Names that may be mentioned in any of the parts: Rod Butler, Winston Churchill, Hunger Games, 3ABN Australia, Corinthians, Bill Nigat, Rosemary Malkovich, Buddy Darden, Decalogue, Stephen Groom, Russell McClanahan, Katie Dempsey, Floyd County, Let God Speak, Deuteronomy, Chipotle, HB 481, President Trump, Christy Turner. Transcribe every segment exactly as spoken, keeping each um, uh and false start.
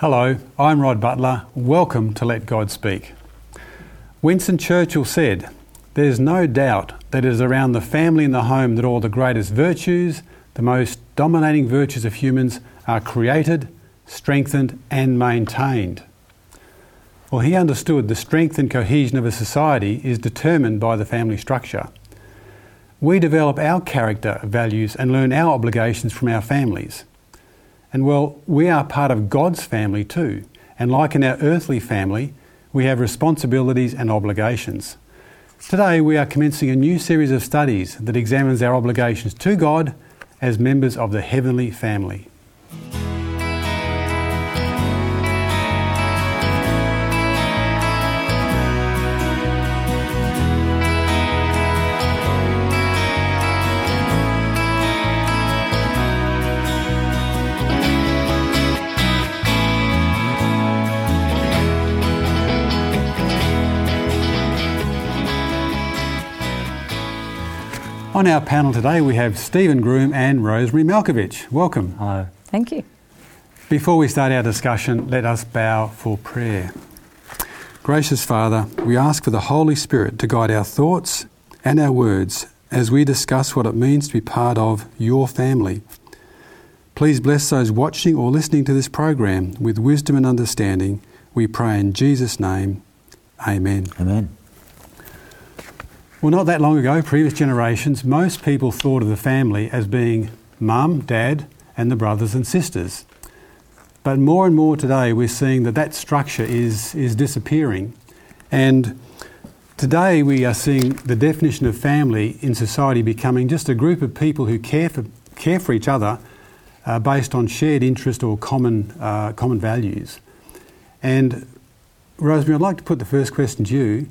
Hello, I'm Rod Butler. Welcome to Let God Speak. Winston Churchill said, "There's no doubt that it is around the family and the home that all the greatest virtues, the most dominating virtues of humans, are created, strengthened and maintained." Well, he understood the strength and cohesion of a society is determined by the family structure. We develop our character, values, and learn our obligations from our families. And well, we are part of God's family too. And like in our earthly family, we have responsibilities and obligations. Today, we are commencing a new series of studies that examines our obligations to God as members of the heavenly family. On our panel today we have Stephen Groom and Rosemary Malkovich. Welcome. Hello. Thank you. Before we start our discussion, let us bow for prayer. Gracious Father, we ask for the Holy Spirit to guide our thoughts and our words as we discuss what it means to be part of your family. Please bless those watching or listening to this program with wisdom and understanding. We pray in Jesus' name. Amen. Amen. Well, not that long ago, previous generations, most people thought of the family as being mum, dad, and the brothers and sisters. But more and more today, we're seeing that that structure is, is disappearing. And today, we are seeing the definition of family in society becoming just a group of people who care for, care for each other uh, based on shared interest or common, uh, common values. And Rosemary, I'd like to put the first question to you.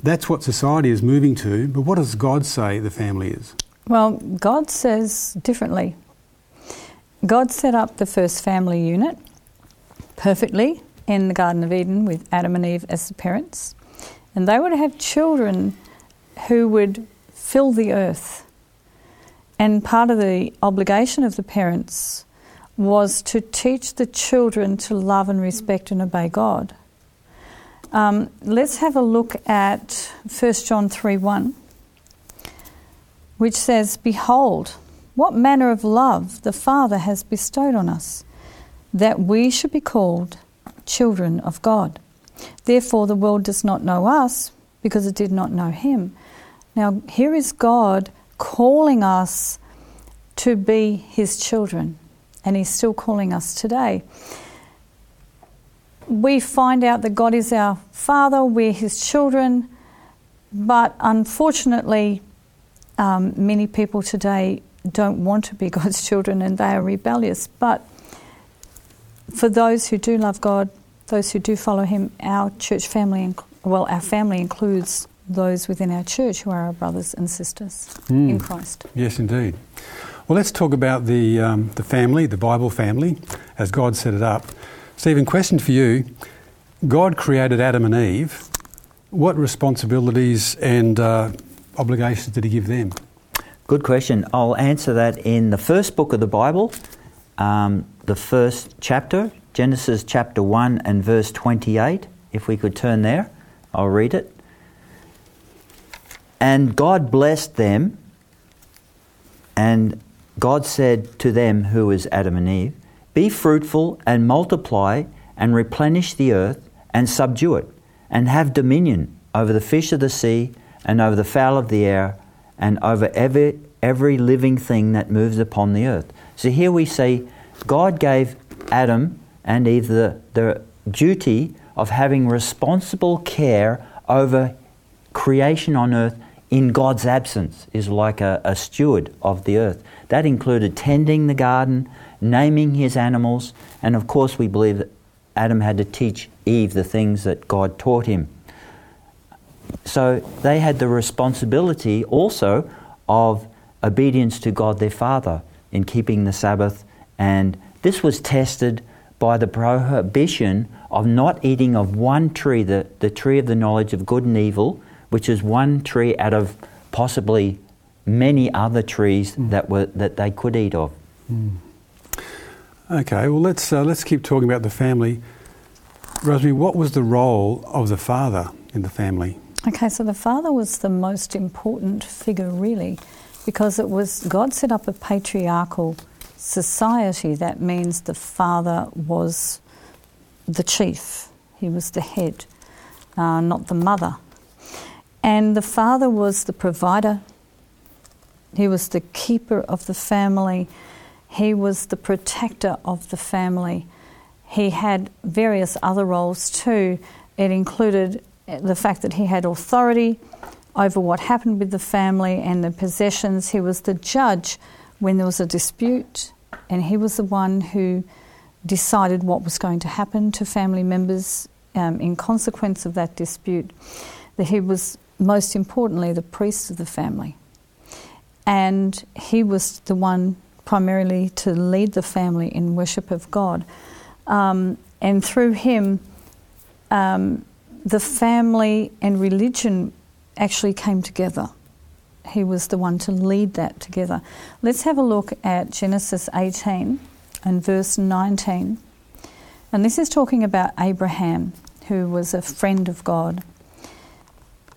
That's what society is moving to, but what does God say the family is? Well, God says differently. God set up the first family unit perfectly in the Garden of Eden with Adam and Eve as the parents, and they were to have children who would fill the earth. And part of the obligation of the parents was to teach the children to love and respect and obey God. Um, let's have a look at First John three one, which says, "Behold, what manner of love the Father has bestowed on us, that we should be called children of God. Therefore the world does not know us, because it did not know him." Now here is God calling us to be his children, and he's still calling us today. We find out that God is our Father, we're his children, but unfortunately um, many people today don't want to be God's children and they are rebellious. But for those who do love God, those who do follow him, our church family, well, our family includes those within our church who are our brothers and sisters mm. in Christ. Yes, indeed. Well, let's talk about the um, the family, the Bible family, as God set it up. Stephen, question for you. God created Adam and Eve. What responsibilities and uh, obligations did he give them? Good question. I'll answer that in the first book of the Bible, um, the first chapter, Genesis chapter one and verse twenty-eight. If we could turn there, I'll read it. "And God blessed them, and God said to them," who is Adam and Eve, "Be fruitful and multiply and replenish the earth and subdue it and have dominion over the fish of the sea and over the fowl of the air and over every, every living thing that moves upon the earth." So here we see God gave Adam and Eve the, the duty of having responsible care over creation on earth in God's absence, is like a, a steward of the earth. That included tending the garden, naming his animals, and of course we believe that Adam had to teach Eve the things that God taught him. So they had the responsibility also of obedience to God their Father in keeping the Sabbath, and this was tested by the prohibition of not eating of one tree, the, the tree of the knowledge of good and evil, which is one tree out of possibly many other trees mm. that were that they could eat of. Mm. Okay, well, let's uh, let's keep talking about the family. Rosemary, what was the role of the father in the family? Okay, so the father was the most important figure, really, because it was God set up a patriarchal society. That means the father was the chief. He was the head, uh, not the mother. And the father was the provider. He was the keeper of the family. He was the protector of the family. He had various other roles too. It included the fact that he had authority over what happened with the family and the possessions. He was the judge when there was a dispute, and he was the one who decided what was going to happen to family members um, in consequence of that dispute. That he was, most importantly, the priest of the family. And he was the one primarily to lead the family in worship of God. Um, and through him, um, the family and religion actually came together. He was the one to lead that together. Let's have a look at Genesis eighteen and verse nineteen. And this is talking about Abraham, who was a friend of God.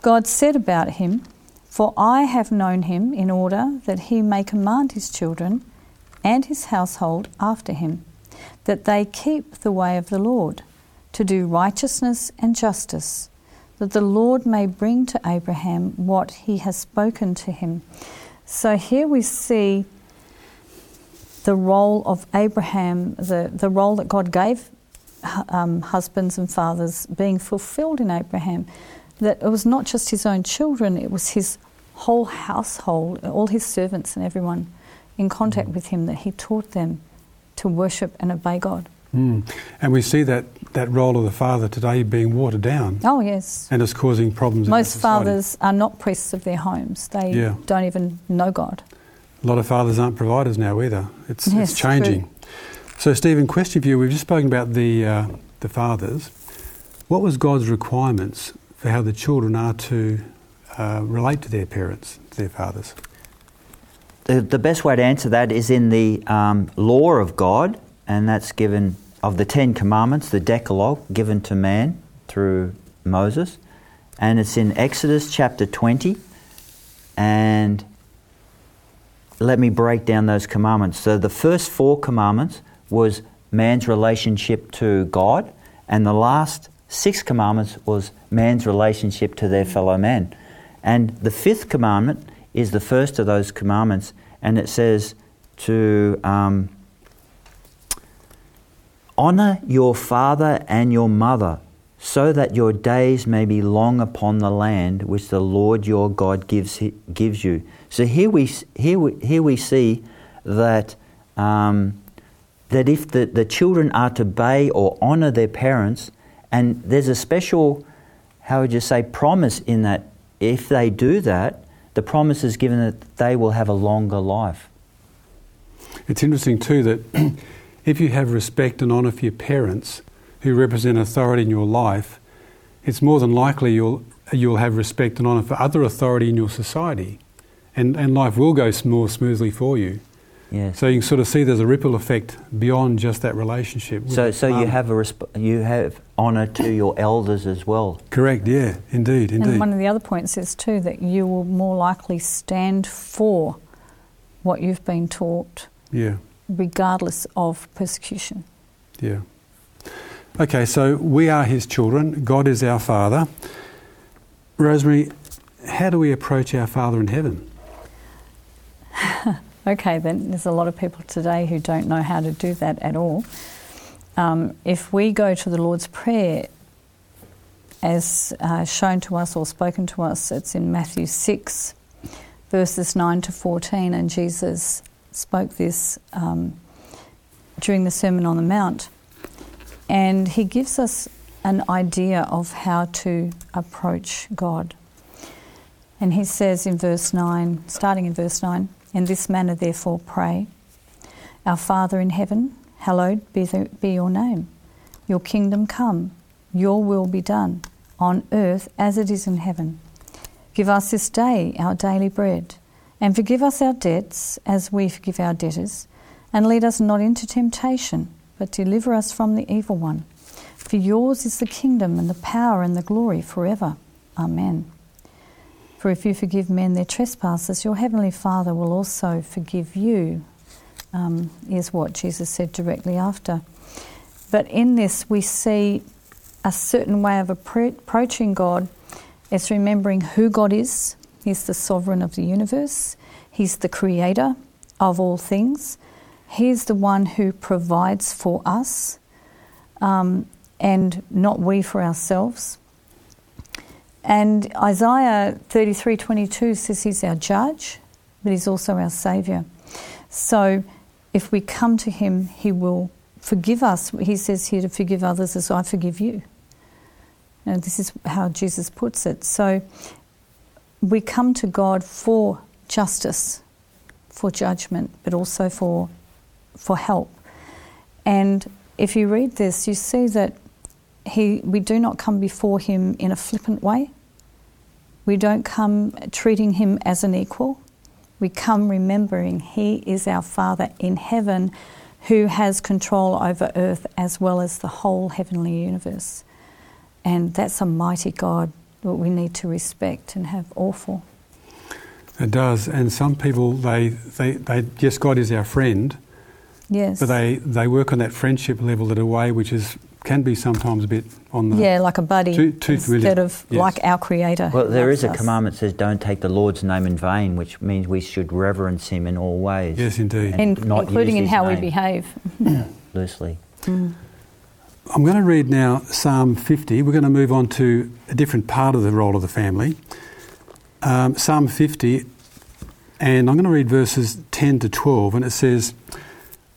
God said about him, "For I have known him in order that he may command his children and his household after him, that they keep the way of the Lord, to do righteousness and justice, that the Lord may bring to Abraham what he has spoken to him." So here we see the role of Abraham, the, the role that God gave um, husbands and fathers being fulfilled in Abraham, that it was not just his own children, it was his whole household, all his servants and everyone in contact with him, that he taught them to worship and obey God. Mm. And we see that, that role of the father today being watered down. Oh, yes. And it's causing problems in society. Most fathers are not priests of their homes. They yeah. don't even know God. A lot of fathers aren't providers now either. It's, yes, it's changing. True. So, Stephen, question for you. We've just spoken about the uh, the fathers. What was God's requirements for how the children are to uh, relate to their parents, to their fathers? The, the best way to answer that is in the um, law of God, and that's given of the Ten Commandments, the Decalogue given to man through Moses, and it's in Exodus chapter twenty. And let me break down those commandments. So the first four commandments was man's relationship to God, and the last six commandments was man's relationship to their fellow man. And the fifth commandment is the first of those commandments, and it says to um, honour your father and your mother, so that your days may be long upon the land which the Lord your God gives gives you. So here we here we, here we see that um, that if the, the children are to obey or honour their parents, and there's a special, how would you say, promise in that if they do that, the promise is given that they will have a longer life. It's interesting too that if you have respect and honour for your parents, who represent authority in your life, it's more than likely you'll you'll have respect and honour for other authority in your society, and and life will go more smoothly for you. Yes. So you can sort of see there's a ripple effect beyond just that relationship. So so you have a resp- you have honour to your elders as well. Correct. Yeah. Indeed. Indeed. And one of the other points is too that you will more likely stand for what you've been taught. Yeah. Regardless of persecution. Yeah. Okay, so we are his children. God is our Father. Rosemary, how do we approach our Father in heaven? Okay, then there's a lot of people today who don't know how to do that at all. Um, if we go to the Lord's Prayer, as uh, shown to us or spoken to us, it's in Matthew six, verses nine to fourteen, and Jesus spoke this um, during the Sermon on the Mount. And he gives us an idea of how to approach God. And he says in verse nine, starting in verse nine, "In this manner therefore pray, Our Father in heaven, hallowed be, the, be your name. Your kingdom come, your will be done, on earth as it is in heaven. Give us this day our daily bread, and forgive us our debts as we forgive our debtors, And lead us not into temptation, but deliver us from the evil one. For yours is the kingdom and the power and the glory forever. Amen. For if you forgive men their trespasses, your heavenly Father will also forgive you, um, is what Jesus said directly after. But in this we see a certain way of approaching God. It's remembering who God is. He's the sovereign of the universe. He's the creator of all things. He's the one who provides for us, um, and not we for ourselves. And Isaiah thirty-three twenty-two says he's our judge, but he's also our saviour. So if we come to him, he will forgive us. He says here to forgive others as I forgive you. Now, this is how Jesus puts it. So we come to God for justice, for judgment, but also for for help. And if you read this, you see that he we do not come before him in a flippant way. We don't come treating him as an equal. We come remembering he is our Father in heaven who has control over earth as well as the whole heavenly universe. And that's a mighty God that we need to respect and have awe for. It does. And some people, they, they, they yes, God is our friend. Yes. But they, they work on that friendship level in a way which is can be sometimes a bit on the... Yeah, like a buddy too, too instead of yes. like our Creator. Well, there is a us. commandment that says don't take the Lord's name in vain, which means we should reverence him in all ways. Yes, indeed. And in, not including in how name. we behave. Loosely. Mm. I'm going to read now Psalm fifty. We're going to move on to a different part of the role of the family. Um, Psalm fifty, and I'm going to read verses ten to twelve, and it says,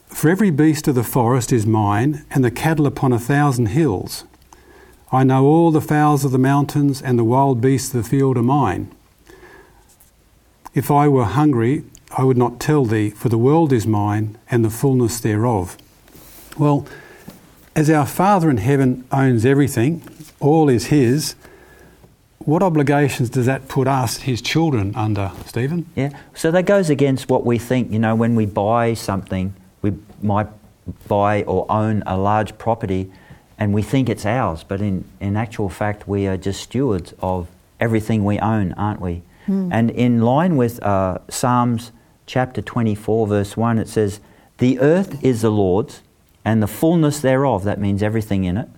"For every beast of the forest is mine, and the cattle upon a thousand hills. I know all the fowls of the mountains, and the wild beasts of the field are mine. If I were hungry, I would not tell thee, for the world is mine, and the fullness thereof." Well, as our Father in heaven owns everything, all is his, what obligations does that put us, his children, under, Stephen? Yeah, so that goes against what we think. You know, when we buy something, we might buy or own a large property and we think it's ours, but in, in actual fact, we are just stewards of everything we own, aren't we? Mm. And in line with uh, Psalms chapter twenty-four, verse one, it says, "The earth is the Lord's, and the fullness thereof," that means everything in it,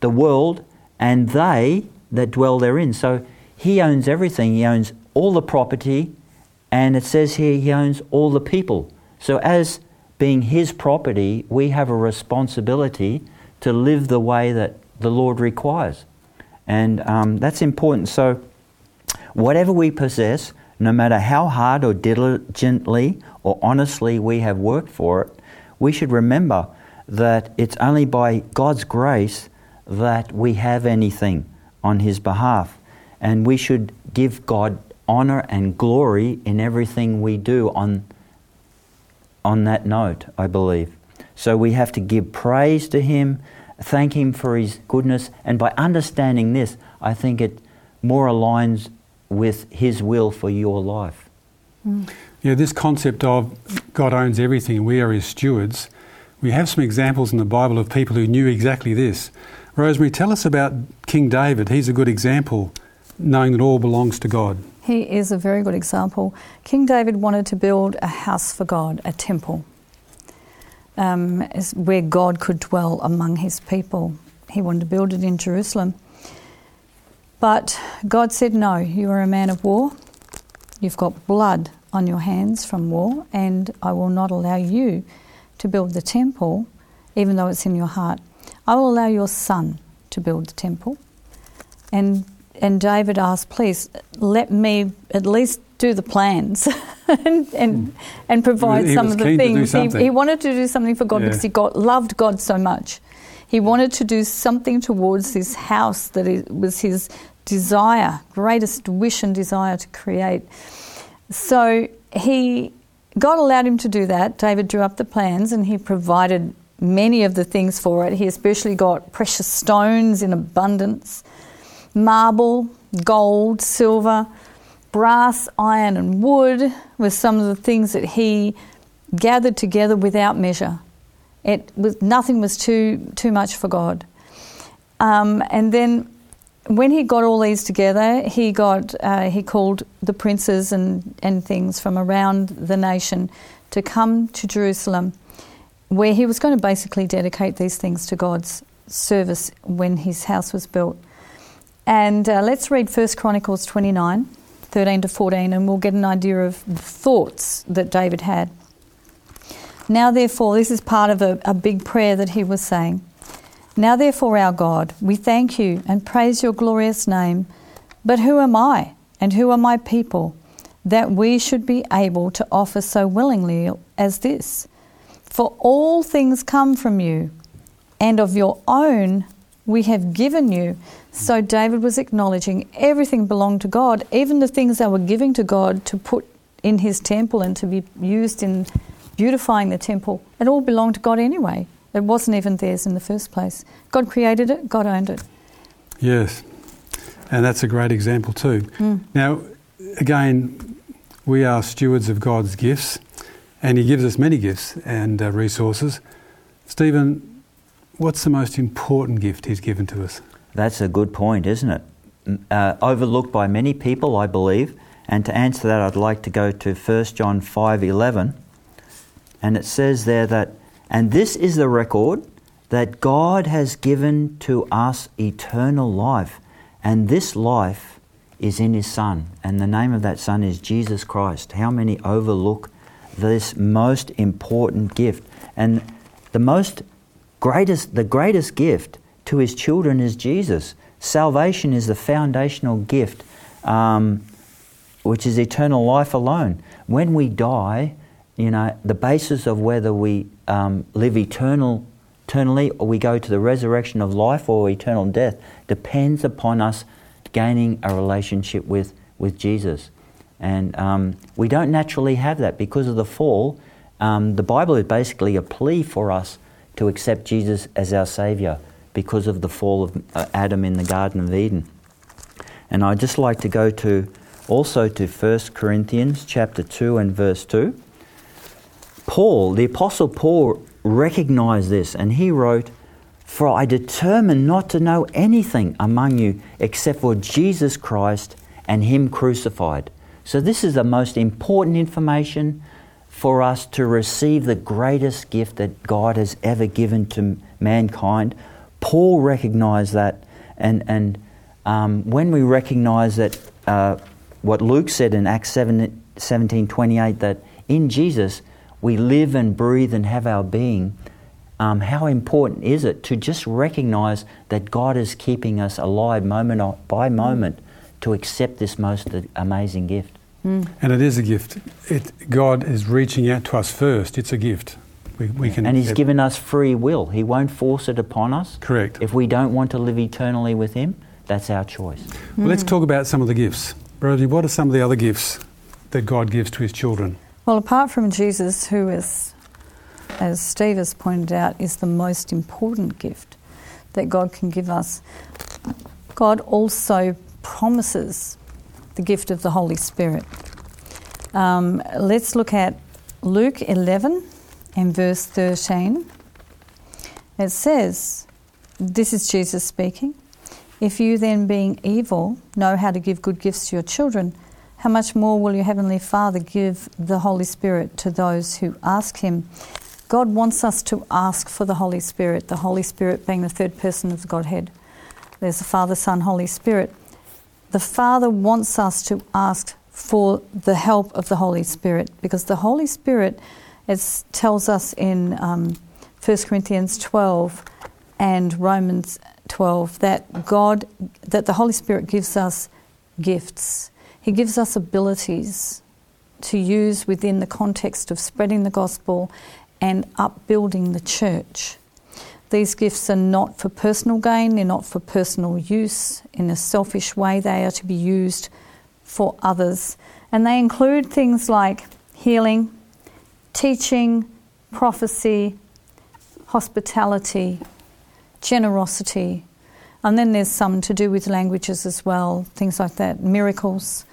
"the world, and they that dwell therein." So he owns everything. He owns all the property, and it says here he owns all the people. So as being his property, we have a responsibility to live the way that the Lord requires. And um, that's important. So whatever we possess, no matter how hard or diligently or honestly we have worked for it, we should remember that it's only by God's grace that we have anything on his behalf. And we should give God honour and glory in everything we do on, on that note, I believe. So we have to give praise to him, thank him for his goodness, and by understanding this, I think it more aligns with his will for your life. Mm. Yeah, this concept of God owns everything, we are his stewards. We have some examples in the Bible of people who knew exactly this. Rosemary, tell us about King David. He's a good example, knowing that all belongs to God. He is a very good example. King David wanted to build a house for God, a temple, um, where God could dwell among his people. He wanted to build it in Jerusalem. But God said, "No, you are a man of war. You've got blood on your hands from war, and I will not allow you to build the temple, even though it's in your heart. I will allow your son to build the temple." And and David asked, "Please let me at least do the plans and and, and provide he some of the things." He, he wanted to do something for God yeah. because he got, loved God so much. He wanted to do something towards this house that it was his desire, greatest wish and desire to create. So he. God allowed him to do that. David drew up the plans and he provided many of the things for it. He especially got precious stones in abundance, marble, gold, silver, brass, iron and wood were some of the things that he gathered together without measure. It was nothing was too too much for God. Um, and then when he got all these together, he got uh, he called the princes and, and things from around the nation to come to Jerusalem, where he was going to basically dedicate these things to God's service when his house was built. And uh, let's read First Chronicles twenty-nine, thirteen to fourteen, and we'll get an idea of the thoughts that David had. Now therefore, this is part of a, a big prayer that he was saying. Now therefore, our God, we thank you and praise your glorious name. But who am I and who are my people that we should be able to offer so willingly as this? For all things come from you, and of your own we have given you. So David was acknowledging everything belonged to God, even the things they were giving to God to put in his temple and to be used in beautifying the temple. It all belonged to God anyway. It wasn't even theirs in the first place. God created it, God owned it. Yes, and that's a great example too. Mm. Now, again, we are stewards of God's gifts, and he gives us many gifts and uh, resources. Stephen, what's the most important gift he's given to us? That's a good point, isn't it? Uh, overlooked by many people, I believe. And to answer that, I'd like to go to First John five eleven. And it says there that, and this is the record that God has given to us eternal life, and this life is in his Son, and the name of that Son is Jesus Christ. How many overlook this most important gift? And the most greatest, the greatest gift to his children is Jesus. Salvation is the foundational gift, um, which is eternal life alone. When we die, you know, the basis of whether we um, live eternal, eternally or we go to the resurrection of life or eternal death depends upon us gaining a relationship with, with Jesus. And um, we don't naturally have that because of the fall. Um, the Bible is basically a plea for us to accept Jesus as our Saviour because of the fall of uh, Adam in the Garden of Eden. And I'd just like to go to also to First Corinthians chapter two and verse two. Paul, the Apostle Paul, recognized this, and he wrote, "For I determined not to know anything among you except for Jesus Christ and him crucified." So this is the most important information for us to receive the greatest gift that God has ever given to mankind. Paul recognized that, and, and um, when we recognize that uh, what Luke said in Acts seventeen twenty-eight, that in Jesus we live and breathe and have our being, um, how important is it to just recognise that God is keeping us alive moment by moment to accept this most amazing gift? Mm. And it is a gift. It, God is reaching out to us first. It's a gift. We, we can. And he's it, given us free will. He won't force it upon us. Correct. If we don't want to live eternally with him, that's our choice. Mm. Well, let's talk about some of the gifts. Brody, what are some of the other gifts that God gives to his children? Well, apart from Jesus, who is, as Steve has pointed out, is the most important gift that God can give us, God also promises the gift of the Holy Spirit. Um, let's look at Luke eleven and verse thirteen. It says, this is Jesus speaking, "If you then, being evil, know how to give good gifts to your children, how much more will your Heavenly Father give the Holy Spirit to those who ask him?" God wants us to ask for the Holy Spirit, the Holy Spirit being the third person of the Godhead. There's the Father, Son, Holy Spirit. The Father wants us to ask for the help of the Holy Spirit, because the Holy Spirit, it tells us in um, First Corinthians twelve and Romans twelve, that God, that the Holy Spirit gives us gifts. He gives us abilities to use within the context of spreading the gospel and upbuilding the church. These gifts are not for personal gain, they're not for personal use in a selfish way, they are to be used for others. And they include things like healing, teaching, prophecy, hospitality, generosity, and then there's some to do with languages as well, things like that, miracles.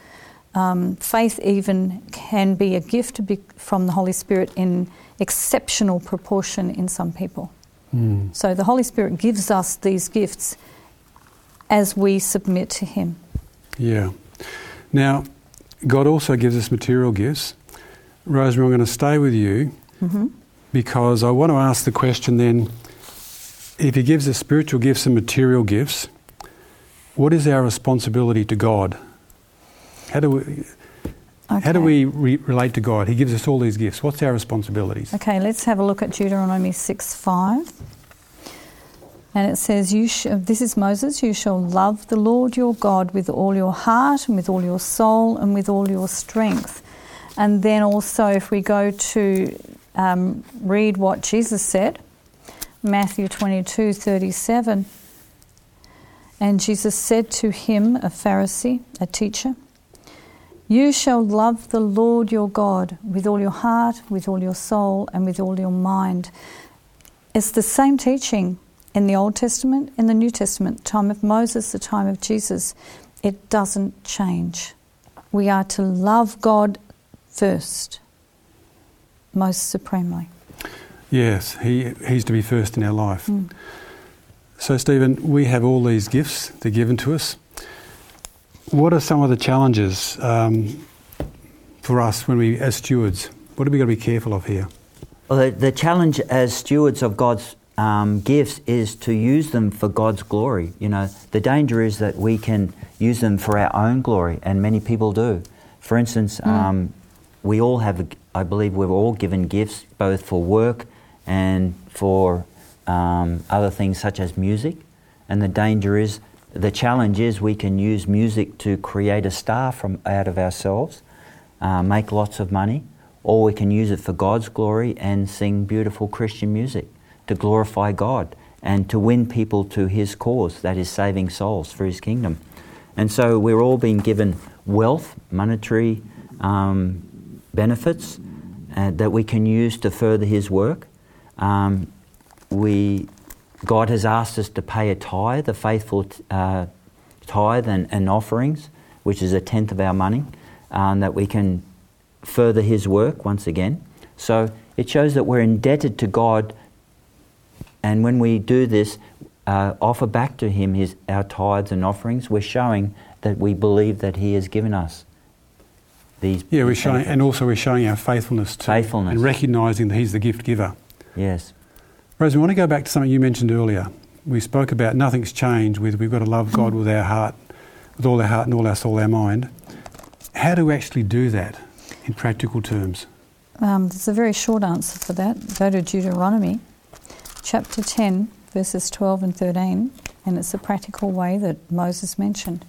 Um, faith even can be a gift be from the Holy Spirit in exceptional proportion in some people. Mm. So the Holy Spirit gives us these gifts as we submit to Him. Yeah. Now, God also gives us material gifts. Rosemary, I'm going to stay with you mm-hmm. because I want to ask the question then, if He gives us spiritual gifts and material gifts, what is our responsibility to God? How do we, okay. how do we re- relate to God? He gives us all these gifts. What's our responsibilities? Okay, let's have a look at Deuteronomy six five. And it says, "You sh- this is Moses, you shall love the Lord your God with all your heart and with all your soul and with all your strength." And then also if we go to um, read what Jesus said, Matthew twenty-two thirty-seven, and Jesus said to him, a Pharisee, a teacher, "You shall love the Lord your God with all your heart, with all your soul and with all your mind." It's the same teaching in the Old Testament, in the New Testament, time of Moses, the time of Jesus. It doesn't change. We are to love God first, most supremely. Yes, he he's to be first in our life. Mm. So, Stephen, we have all these gifts that are given to us. What are some of the challenges um, for us when we, as stewards? What are we going to be careful of here? Well, the, the challenge as stewards of God's Um, gifts is to use them for God's glory. You know, the danger is that we can use them for our own glory, and many people do. For instance, mm. um, we all have, a, I believe we're all given gifts both for work and for um, other things such as music. And the danger is, the challenge is we can use music to create a star from out of ourselves, uh, make lots of money, or we can use it for God's glory and sing beautiful Christian music to glorify God and to win people to His cause, that is saving souls for His kingdom. And so we're all being given wealth, monetary um, benefits uh, that we can use to further His work. Um, we, God has asked us to pay a tithe, a faithful t- uh, tithe and, and offerings, which is a tenth of our money, um, that we can further His work once again. So it shows that we're indebted to God. And when we do this, uh, offer back to Him his, our tithes and offerings, we're showing that we believe that He has given us these. Yeah, we're showing, and also we're showing our faithfulness to faithfulness. And recognising that He's the gift giver. Yes. Rosemary, I want to go back to something you mentioned earlier. We spoke about nothing's changed with we've got to love God with our heart, with all our heart and all our soul, our mind. How do we actually do that in practical terms? Um, there's a very short answer for that. Go to Deuteronomy. Chapter ten, verses twelve and thirteen, and it's a practical way that Moses mentioned.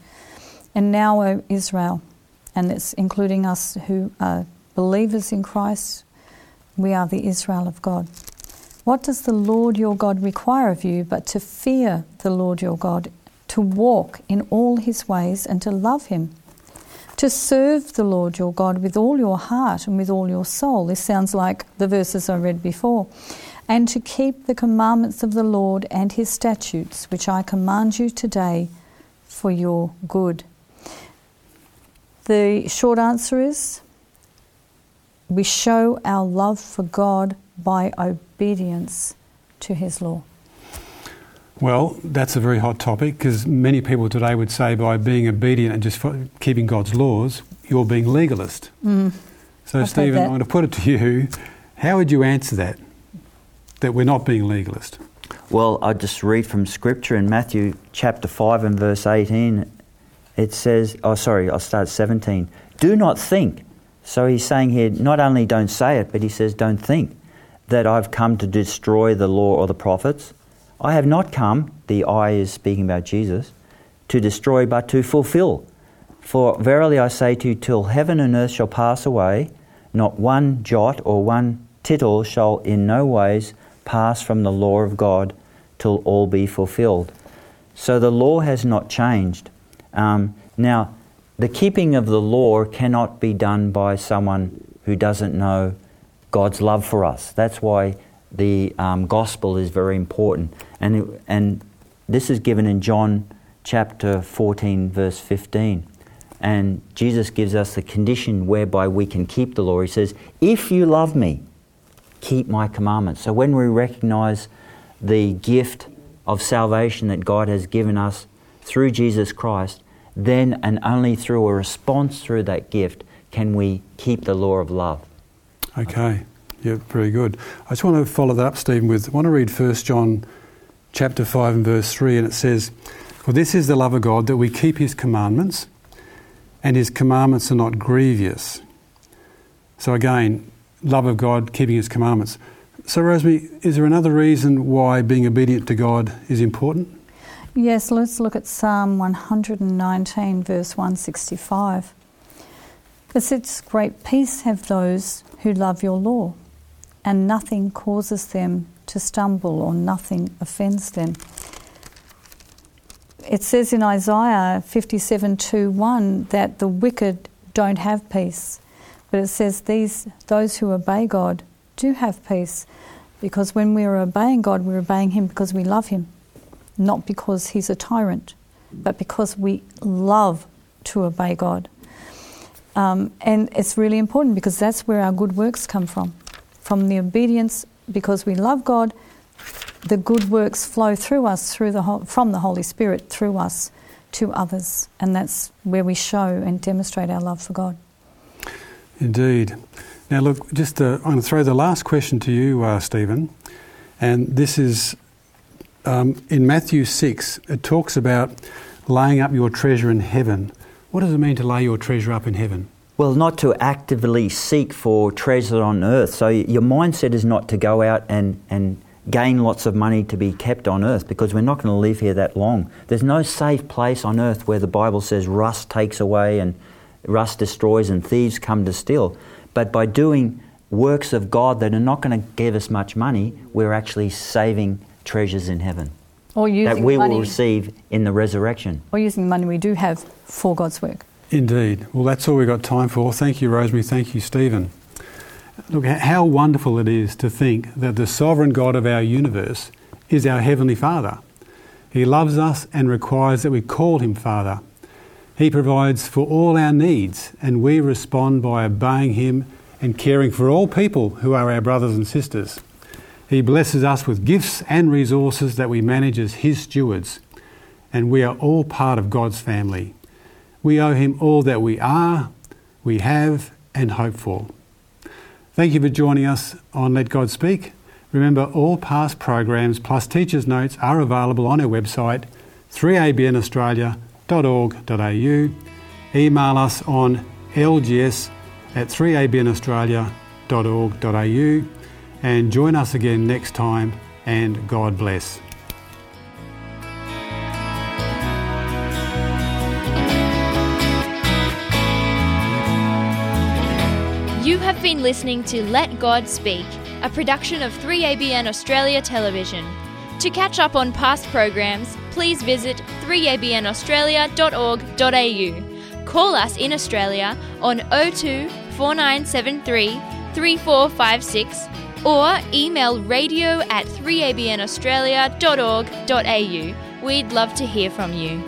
"And now, O Israel," and it's including us who are believers in Christ, we are the Israel of God. "What does the Lord your God require of you but to fear the Lord your God, to walk in all His ways and to love Him? To serve the Lord your God with all your heart and with all your soul." This sounds like the verses I read before. "And to keep the commandments of the Lord and His statutes, which I command you today for your good." The short answer is we show our love for God by obedience to His law. Well, that's a very hot topic, because many people today would say by being obedient and just keeping God's laws, you're being legalist. Mm. So, Stephen, I'm going to put it to you. How would you answer that? That we're not being legalist? Well, I just read from Scripture in Matthew chapter five and verse eighteen. It says, oh sorry, I'll start seventeen. "Do not think." So He's saying here, not only don't say it, but He says don't think that I've come to destroy the law or the prophets. I have not come, the I is speaking about Jesus, to destroy but to fulfill. For verily I say to you, till heaven and earth shall pass away, not one jot or one tittle shall in no ways pass from the law of God till all be fulfilled. So the law has not changed. Um, now, the keeping of the law cannot be done by someone who doesn't know God's love for us. That's why the um, gospel is very important. And, and this is given in John chapter fourteen, verse fifteen. And Jesus gives us the condition whereby we can keep the law. He says, if you love me, keep my commandments. So when we recognize the gift of salvation that God has given us through Jesus Christ, then and only through a response through that gift can we keep the law of love. Okay. Yeah, very good. I just want to follow that up, Stephen, with, I want to read First John chapter five and verse three, and it says, "For this is the love of God, that we keep his commandments, and his commandments are not grievous." So again, love of God, keeping his commandments. So Rosemary, is there another reason why being obedient to God is important? Yes, let's look at Psalm one nineteen, verse one sixty-five. "For such great peace have those who love your law, and nothing causes them to stumble, or nothing offends them." It says in Isaiah fifty-seven two one that the wicked don't have peace, but it says these those who obey God do have peace, because when we're obeying God, we're obeying him because we love him, not because he's a tyrant, but because we love to obey God. Um, and it's really important, because that's where our good works come from, from the obedience. Because we love God, the good works flow through us, through the ho- from the Holy Spirit through us to others, and that's where we show and demonstrate our love for God. Indeed. Now, look, just uh, I'm going to throw the last question to you, uh, Stephen, and this is um, in Matthew six. It talks about laying up your treasure in heaven. What does it mean to lay your treasure up in heaven? Well, not to actively seek for treasure on earth. So your mindset is not to go out and, and gain lots of money to be kept on earth, because we're not going to live here that long. There's no safe place on earth where the Bible says rust takes away and rust destroys and thieves come to steal. But by doing works of God that are not going to give us much money, we're actually saving treasures in heaven. Or using that we money. will receive in the resurrection. Or using the money we do have for God's work. Indeed. Well, that's all we've got time for. Thank you, Rosemary. Thank you, Stephen. Look, how wonderful it is to think that the sovereign God of our universe is our Heavenly Father. He loves us and requires that we call him Father. He provides for all our needs, and we respond by obeying him and caring for all people who are our brothers and sisters. He blesses us with gifts and resources that we manage as his stewards, and we are all part of God's family. We owe him all that we are, we have, and hope for. Thank you for joining us on Let God Speak. Remember, all past programs plus teachers' notes are available on our website, three a b n australia dot org dot a u. Email us on l g s at three a b n australia dot org dot a u. And join us again next time, and God bless. You have been listening to Let God Speak, a production of three A B N Australia Television. To catch up on past programs, please visit three a b n australia dot org dot a u. Call us in Australia on zero two four nine seven three three four five six, or email radio at three a b n australia dot org dot a u. We'd love to hear from you.